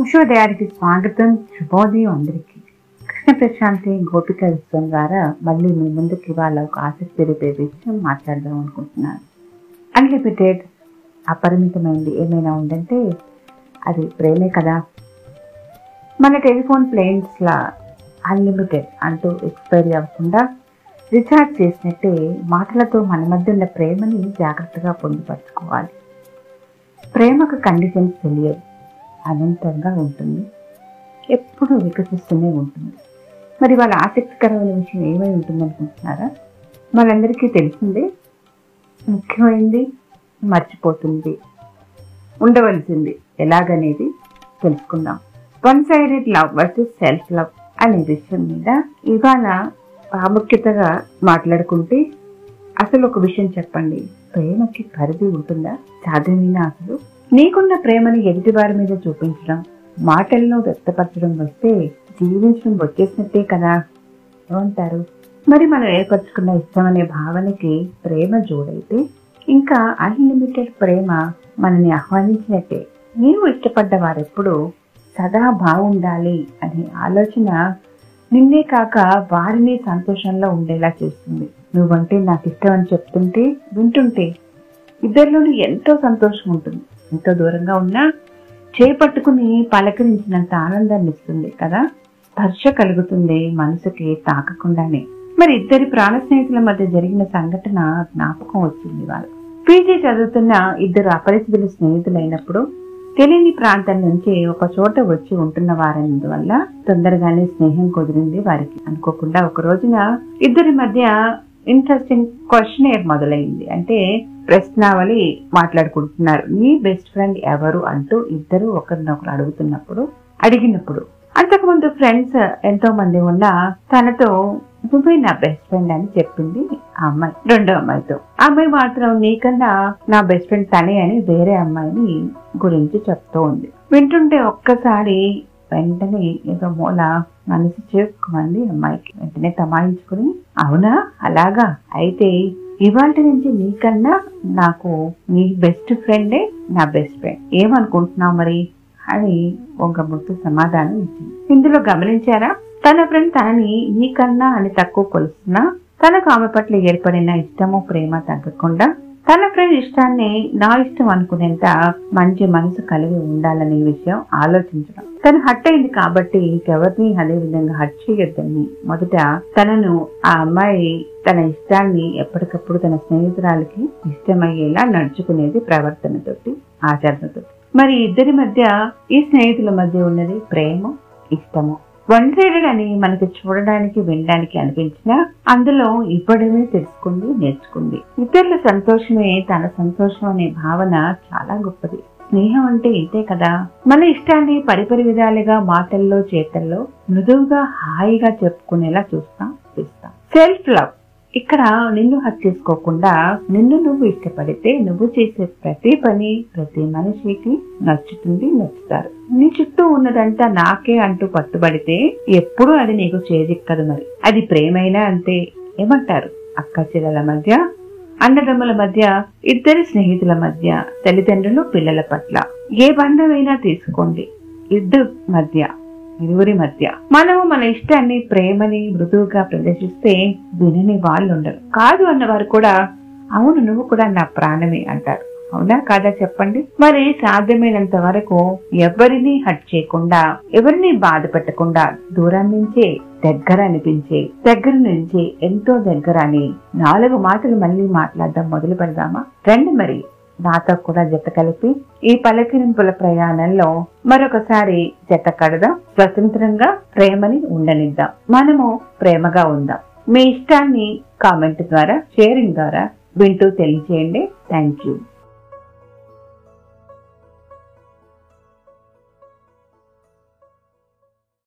ఉషోదయానికి స్వాగతం, శుభోదయం అందరికీ. కృష్ణ ప్రశాంతి గోపిక విశ్వం ద్వారా మళ్ళీ మీ ముందుకు ఇవాళ ఒక ఆసక్తి రేపే విషయం మాట్లాడదాం అనుకుంటున్నాను. అన్లిమిటెడ్, అపరిమితమైనది ఏమైనా ఉందంటే అది ప్రేమే కదా. మన టెలిఫోన్ ప్లాన్స్లా అన్లిమిటెడ్ అంటూ ఎక్స్పైరీ అవ్వకుండా రీఛార్జ్ చేసినట్టే మాటలతో మన మధ్య ఉన్న ప్రేమని జాగ్రత్తగా పొందుపరచుకోవాలి. ప్రేమకు కండిషన్స్ తెలియదు, అనంతంగా ఉంటుంది, ఎప్పుడూ వికసిస్తూనే ఉంటుంది. మరి వాళ్ళ ఆసక్తికరమైన విషయం ఏమై ఉంటుందనుకుంటున్నారా? మనందరికీ తెలిసిందే, ముఖ్యమైనది మర్చిపోతుంది, ఉండవలసింది ఎలాగనేది తెలుసుకుందాం. One sided love versus self love అనే విషయం మీద ఇవాళ ప్రాముఖ్యతగా మాట్లాడుకుంటే, అసలు ఒక విషయం చెప్పండి, ప్రేమకి పరిధి ఉంటుందా? సాధ్యమైనా అసలు నీకున్న ప్రేమని ఎదుటి వారి మీద చూపించడం, మాటల్లో వ్యక్తపరచడం వస్తే జీవించడం వచ్చేసినట్టే కదా, ఏమంటారు? మరి మనం ఏర్పరచుకున్న ఇష్టం అనే భావనకి ప్రేమ జోడైతే ఇంకా అన్లిమిటెడ్ ప్రేమ మనని ఆహ్వానించినట్టే. నీవు ఇష్టపడ్డ వారెప్పుడు సదా బాగుండాలి అనే ఆలోచన నిన్నే కాక వారిని సంతోషంలో ఉండేలా చేస్తుంది. నువ్వంటే నాకు ఇష్టం అని చెప్తుంటే, వింటుంటే ఇద్దరిలోనూ ఎంతో సంతోషం ఉంటుంది. ఎంతో దూరంగా ఉన్నా చేపట్టుకుని పలకరించినంత ఆనందాన్ని ఇస్తుంది కదా, స్పర్శ కలుగుతుంది మనసుకి తాకకుండానే. మరి ఇద్దరి ప్రాణ స్నేహితుల మధ్య జరిగిన సంఘటన జ్ఞాపకం వచ్చింది. వాళ్ళు పీజీ చదువుతున్న ఇద్దరు అపరిచితుల స్నేహితులైనప్పుడు తెలియని ప్రాంతం నుంచి ఒక చోట వచ్చి ఉంటున్న వారందువల్ల తొందరగానే స్నేహం కుదిరింది వారికి. అనుకోకుండా ఒక రోజున ఇద్దరి మధ్య ఇంట్రెస్టింగ్ క్వశ్చన్ మొదలైంది. అంటే ప్రశ్నావళి మాట్లాడుకుంటున్నారు. నీ బెస్ట్ ఫ్రెండ్ ఎవరు అంటూ ఇద్దరు ఒకరినొకరు అడిగినప్పుడు, అంతకుముందు ఫ్రెండ్స్ ఎంతో మంది ఉన్న తనతో నువ్వే నా బెస్ట్ ఫ్రెండ్ అని చెప్పింది ఆ అమ్మాయి. రెండో అమ్మాయితో ఆ అమ్మాయి మాత్రం నీకన్నా నా బెస్ట్ ఫ్రెండ్ తనే అని వేరే అమ్మాయిని గురించి చెప్తూ ఉంది. వింటుంటే ఒక్కసారి వెంటనే ఏదో మూల మనసు చేసుకుమంది అమ్మాయికి. వెంటనే తమాయించుకుని, అవునా, అలాగా, అయితే ఇవాటి నుంచి నీకన్నా నాకు నీ బెస్ట్ ఫ్రెండే నా బెస్ట్ ఫ్రెండ్, ఏమనుకుంటున్నావు మరి అని ఒక ముద్దు సమాధానం ఇచ్చింది. ఇందులో గమనించారా, తన ఫ్రెండ్ తనని నీకన్నా అని తక్కువ కొలుస్తున్నా తనకు ఆమె పట్ల ఏర్పడిన ఇష్టము ప్రేమ తగ్గకుండా తన ఫ్రెండ్ ఇష్టాన్ని నా ఇష్టం అనుకునేంత మంచి మనసు కలిగి ఉండాలనే విషయం ఆలోచించడం. తను హట్ అయింది కాబట్టి ఇంకెవరిని అదే విధంగా హట్ చేయొద్దని మొదట తనను ఆ అమ్మాయి తన ఇష్టాన్ని ఎప్పటికప్పుడు తన స్నేహితురాలకి ఇష్టమయ్యేలా నడుచుకునేది ప్రవర్తనతోటి, ఆచరణతో. మరి ఇద్దరి మధ్య, ఈ స్నేహితుల మధ్య ఉన్నది ప్రేమ, ఇష్టము. వన్ సైడెడ్ అని మనకి చూడడానికి, వినడానికి అనిపించినా అందులో ఇప్పటివే తెలుసుకుంది, నేర్చుకుంది. ఇతరుల సంతోషమే తన సంతోషం అనే భావన చాలా గొప్పది. స్నేహం అంటే ఇదే కదా, మన ఇష్టాన్ని పరిపరి విధాలుగా మాటల్లో, చేతల్లో మృదువుగా, హాయిగా చెప్పుకునేలా చూస్తాం. సెల్ఫ్ లవ్, ఇక్కడ నిన్ను హర్ట్ చేసుకోకుండా నిన్ను నువ్వు ఇష్టపడితే నువ్వు చేసే ప్రతి పని, ప్రతి మనిషికి నచ్చుతుంది, నచ్చుతారు. నీ చుట్టూ ఉన్నదంతా నాకే అంటూ పట్టుబడితే ఎప్పుడూ అది నీకు చేదిక్కదు. మరి అది ప్రేమైనా అంతే. ఏమంటారు, అక్క చెల్లెల మధ్య, అన్నదమ్ముల మధ్య, ఇద్దరి స్నేహితుల మధ్య, తల్లిదండ్రులు పిల్లల పట్ల, ఏ బంధమైనా తీసుకోండి, ఇద్దరి మధ్య, ఇరువురి మధ్య మనము మన ఇష్టాన్ని, ప్రేమని మృదువుగా ప్రదర్శిస్తే వినని వాళ్ళు ఉండరు. కాదు అన్నవారు కూడా అవును నువ్వు కూడా నా ప్రాణమే అంటారు. అవునా కాదా చెప్పండి? మరి సాధ్యమైనంత వరకు ఎవరిని హట్ చేయకుండా, ఎవరిని బాధ పెట్టకుండా, దూరం నుంచే దగ్గర అనిపించే, దగ్గర నుంచి ఎంతో దగ్గర అని నాలుగు మాటలు మళ్ళీ మాట్లాడడం మొదలు పెడదామా? రండి మరి నాతో కూడా జత కలిపి ఈ పలకరింపుల ప్రయాణంలో మరొకసారి జత కడదాం. స్వతంత్రంగా ప్రేమని ఉండనిద్దాం, మనము ప్రేమగా ఉందాం. మీ ఇష్టాన్ని కామెంట్ ద్వారా, షేరింగ్ ద్వారా వింటూ తెలియజేయండి. Thank you.